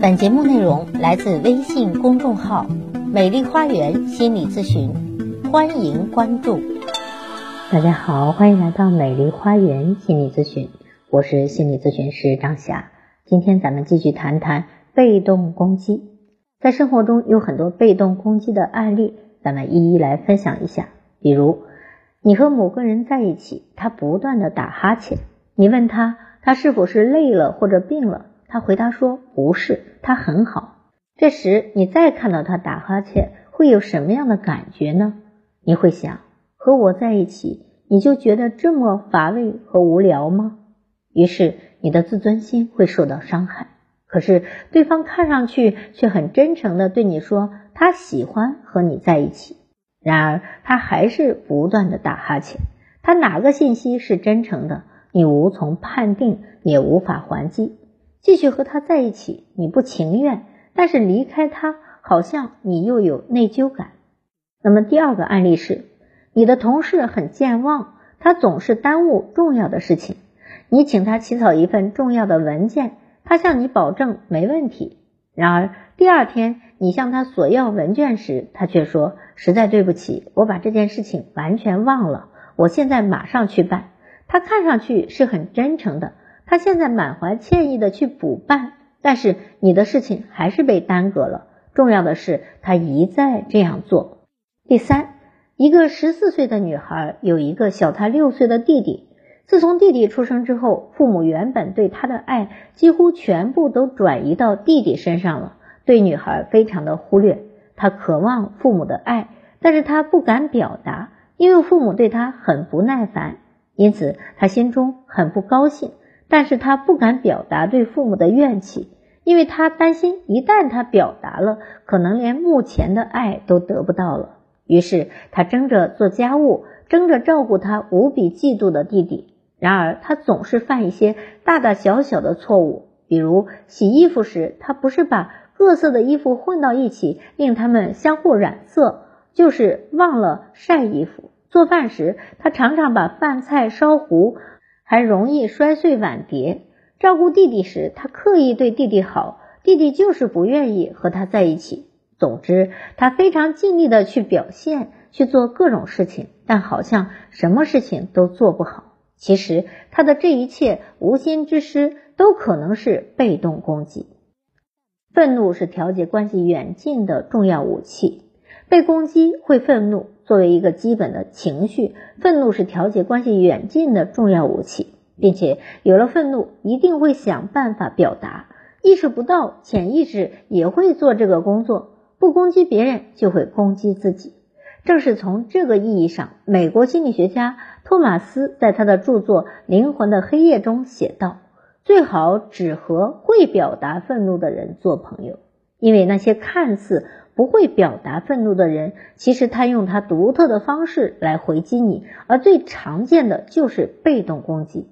本节目内容来自微信公众号美丽花园心理咨询，欢迎关注。大家好，欢迎来到美丽花园心理咨询，我是心理咨询师张霞。今天咱们继续谈谈被动攻击。在生活中有很多被动攻击的案例，咱们一一来分享一下。比如你和某个人在一起，他不断的打哈欠，你问他是否是累了或者病了，他回答说不是，他很好。这时你再看到他打哈欠，会有什么样的感觉呢？你会想，和我在一起你就觉得这么乏味和无聊吗？于是你的自尊心会受到伤害。可是对方看上去却很真诚地对你说他喜欢和你在一起，然而他还是不断地打哈欠，他哪个信息是真诚的，你无从判定，也无法还击。继续和他在一起你不情愿，但是离开他好像你又有内疚感。那么第二个案例是，你的同事很健忘，他总是耽误重要的事情，你请他起草一份重要的文件，他向你保证没问题，然而第二天你向他索要文件时，他却说实在对不起，我把这件事情完全忘了，我现在马上去办。他看上去是很真诚的，他现在满怀歉意的去补办，但是你的事情还是被耽搁了。重要的是他一再这样做。第三，一个14岁的女孩有一个小她6岁的弟弟，自从弟弟出生之后，父母原本对她的爱几乎全部都转移到弟弟身上了，对女孩非常的忽略。她渴望父母的爱，但是她不敢表达，因为父母对她很不耐烦，因此她心中很不高兴，但是他不敢表达对父母的怨气，因为他担心一旦他表达了，可能连目前的爱都得不到了。于是他争着做家务，争着照顾他无比嫉妒的弟弟，然而他总是犯一些大大小小的错误，比如洗衣服时，他不是把各色的衣服混到一起令他们相互染色，就是忘了晒衣服。做饭时，他常常把饭菜烧糊，还容易摔碎碗碟。照顾弟弟时，他刻意对弟弟好，弟弟就是不愿意和他在一起。总之他非常尽力的去表现，去做各种事情，但好像什么事情都做不好。其实他的这一切无心之失都可能是被动攻击。愤怒是调节关系远近的重要武器。被攻击会愤怒，作为一个基本的情绪，愤怒是调节关系远近的重要武器，并且有了愤怒一定会想办法表达，意识不到潜意识也会做这个工作，不攻击别人就会攻击自己。正是从这个意义上，美国心理学家托马斯在他的著作《灵魂的黑夜》中写道，最好只和会表达愤怒的人做朋友，因为那些看似不会表达愤怒的人，其实他用他独特的方式来回击你，而最常见的就是被动攻击。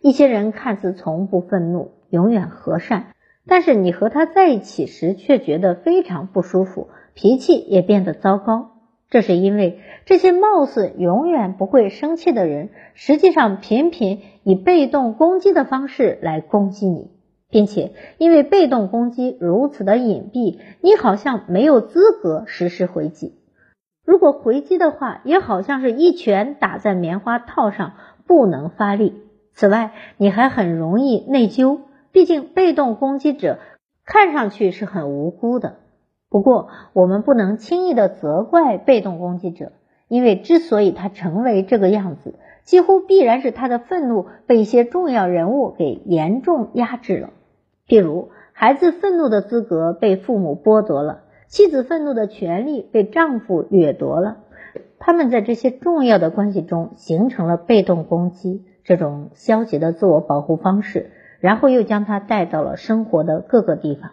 一些人看似从不愤怒，永远和善，但是你和他在一起时却觉得非常不舒服，脾气也变得糟糕。这是因为这些貌似永远不会生气的人，实际上频频以被动攻击的方式来攻击你，并且因为被动攻击如此的隐蔽，你好像没有资格实施回击。如果回击的话，也好像是一拳打在棉花套上，不能发力。此外，你还很容易内疚，毕竟被动攻击者看上去是很无辜的。不过，我们不能轻易的责怪被动攻击者，因为之所以他成为这个样子，几乎必然是他的愤怒被一些重要人物给严重压制了。譬如，孩子愤怒的资格被父母剥夺了，妻子愤怒的权利被丈夫掠夺了，他们在这些重要的关系中形成了被动攻击，这种消极的自我保护方式，然后又将它带到了生活的各个地方。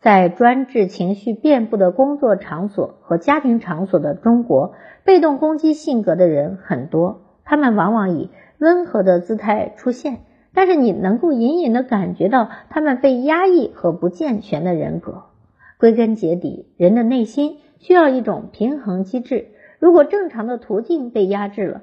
在专制情绪遍布的工作场所和家庭场所的中国，被动攻击性格的人很多，他们往往以温和的姿态出现，但是你能够隐隐地感觉到他们被压抑和不健全的人格。归根结底，人的内心需要一种平衡机制，如果正常的途径被压制了，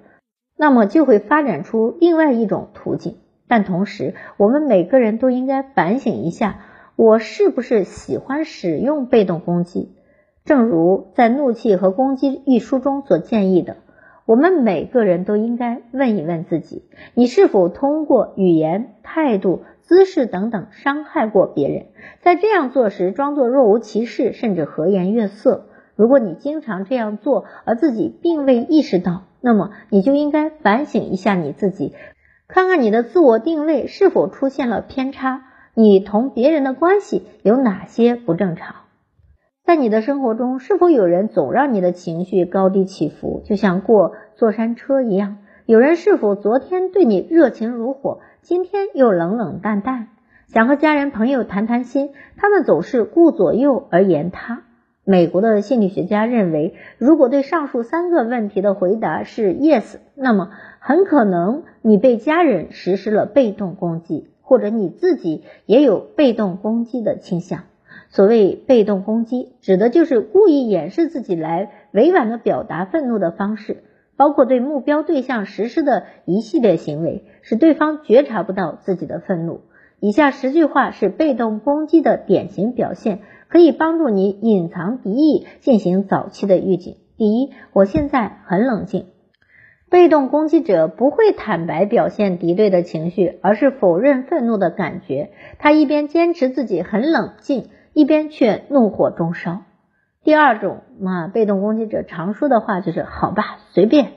那么就会发展出另外一种途径。但同时，我们每个人都应该反省一下，我是不是喜欢使用被动攻击。正如在《怒气和攻击》一书中所建议的，我们每个人都应该问一问自己，你是否通过语言、态度、姿势等等伤害过别人，在这样做时装作若无其事，甚至和颜悦色。如果你经常这样做而自己并未意识到，那么你就应该反省一下你自己，看看你的自我定位是否出现了偏差，你同别人的关系有哪些不正常。在你的生活中，是否有人总让你的情绪高低起伏，就像过坐山车一样？有人是否昨天对你热情如火，今天又冷冷淡淡？想和家人朋友谈谈心，他们总是顾左右而言他。美国的心理学家认为，如果对上述三个问题的回答是 yes， 那么很可能你被家人实施了被动攻击，或者你自己也有被动攻击的倾向。所谓被动攻击，指的就是故意掩饰自己来委婉地表达愤怒的方式，包括对目标对象实施的一系列行为，使对方觉察不到自己的愤怒。以下10句话是被动攻击的典型表现，可以帮助你隐藏敌意，进行早期的预警。第一，我现在很冷静。被动攻击者不会坦白表现敌对的情绪，而是否认愤怒的感觉。他一边坚持自己很冷静，一边却怒火中烧。第二种被动攻击者常说的话就是好吧，随便。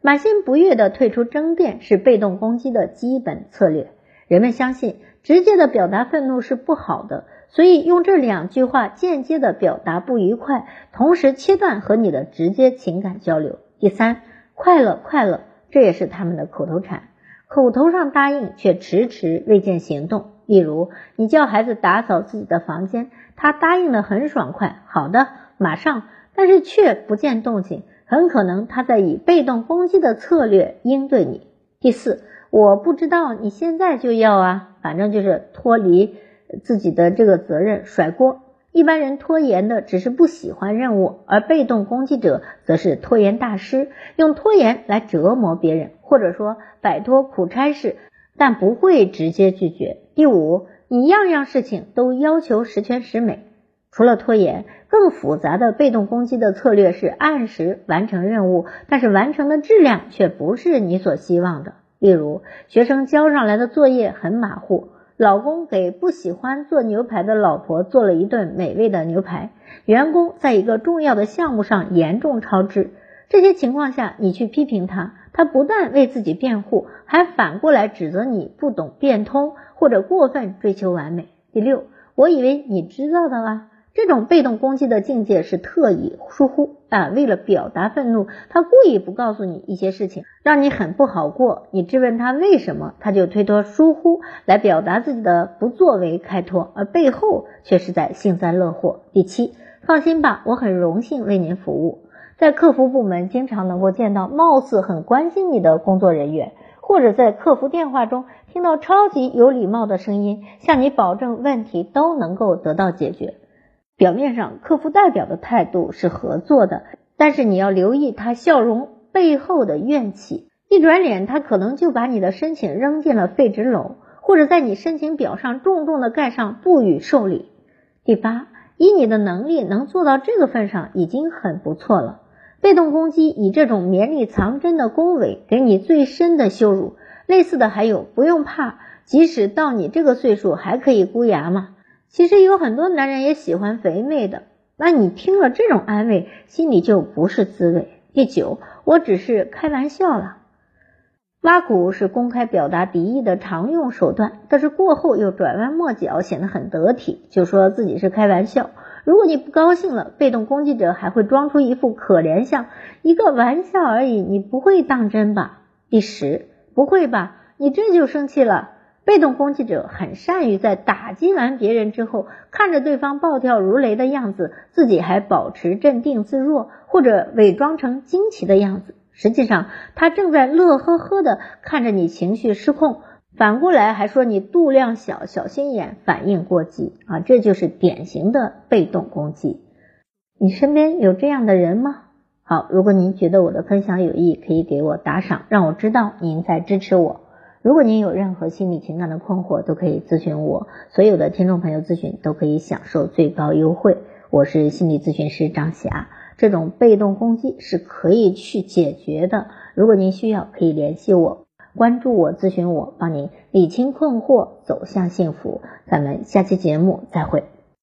满心不悦的退出争辩是被动攻击的基本策略。人们相信直接的表达愤怒是不好的，所以用这2句话间接的表达不愉快，同时切断和你的直接情感交流。第三，快乐快乐，这也是他们的口头禅，口头上答应却迟迟未见行动。例如，你叫孩子打扫自己的房间，他答应得很爽快，好的，马上，但是却不见动静，很可能他在以被动攻击的策略应对你。第4，我不知道，你现在就要啊，反正就是脱离自己的这个责任，甩锅。一般人拖延的只是不喜欢任务，而被动攻击者则是拖延大师，用拖延来折磨别人，或者说摆脱苦差事，但不会直接拒绝。第5，你样样事情都要求十全十美。除了拖延，更复杂的被动攻击的策略是按时完成任务，但是完成的质量却不是你所希望的。例如，学生交上来的作业很马虎，老公给不喜欢做牛排的老婆做了一顿美味的牛排，员工在一个重要的项目上严重超支。这些情况下，你去批评他，他不但为自己辩护，还反过来指责你不懂变通，或者过分追求完美。第6，我以为你知道的啦。这种被动攻击的境界是特意疏忽为了表达愤怒，他故意不告诉你一些事情，让你很不好过。你质问他为什么，他就推脱疏忽来表达自己的不作为开脱，而背后却是在幸灾乐祸。第7，放心吧，我很荣幸为您服务。在客服部门经常能够见到貌似很关心你的工作人员，或者在客服电话中听到超级有礼貌的声音，向你保证问题都能够得到解决。表面上客服代表的态度是合作的，但是你要留意他笑容背后的怨气，一转脸他可能就把你的申请扔进了废纸篓，或者在你申请表上重重的盖上不予受理。第8，以你的能力能做到这个份上已经很不错了。被动攻击以这种绵里藏针的恭维给你最深的羞辱。类似的还有不用怕，即使到你这个岁数还可以箍牙吗？其实有很多男人也喜欢肥妹的，那你听了这种安慰，心里就不是滋味。第9，我只是开玩笑了。挖苦是公开表达敌意的常用手段，但是过后又转弯抹角，显得很得体，就说自己是开玩笑。如果你不高兴了，被动攻击者还会装出一副可怜相，一个玩笑而已，你不会当真吧？第10，不会吧，你这就生气了。被动攻击者很善于在打击完别人之后，看着对方暴跳如雷的样子，自己还保持镇定自若，或者伪装成惊奇的样子。实际上他正在乐呵呵的看着你情绪失控，反过来还说你度量小，小心眼，反应过激啊！这就是典型的被动攻击。你身边有这样的人吗？好，如果您觉得我的分享有益，可以给我打赏，让我知道您在支持我。如果您有任何心理情感的困惑，都可以咨询我，所有的听众朋友咨询都可以享受最高优惠。我是心理咨询师张霞，这种被动攻击是可以去解决的，如果您需要可以联系我，关注我，咨询我，帮您理清困惑，走向幸福。咱们下期节目再会。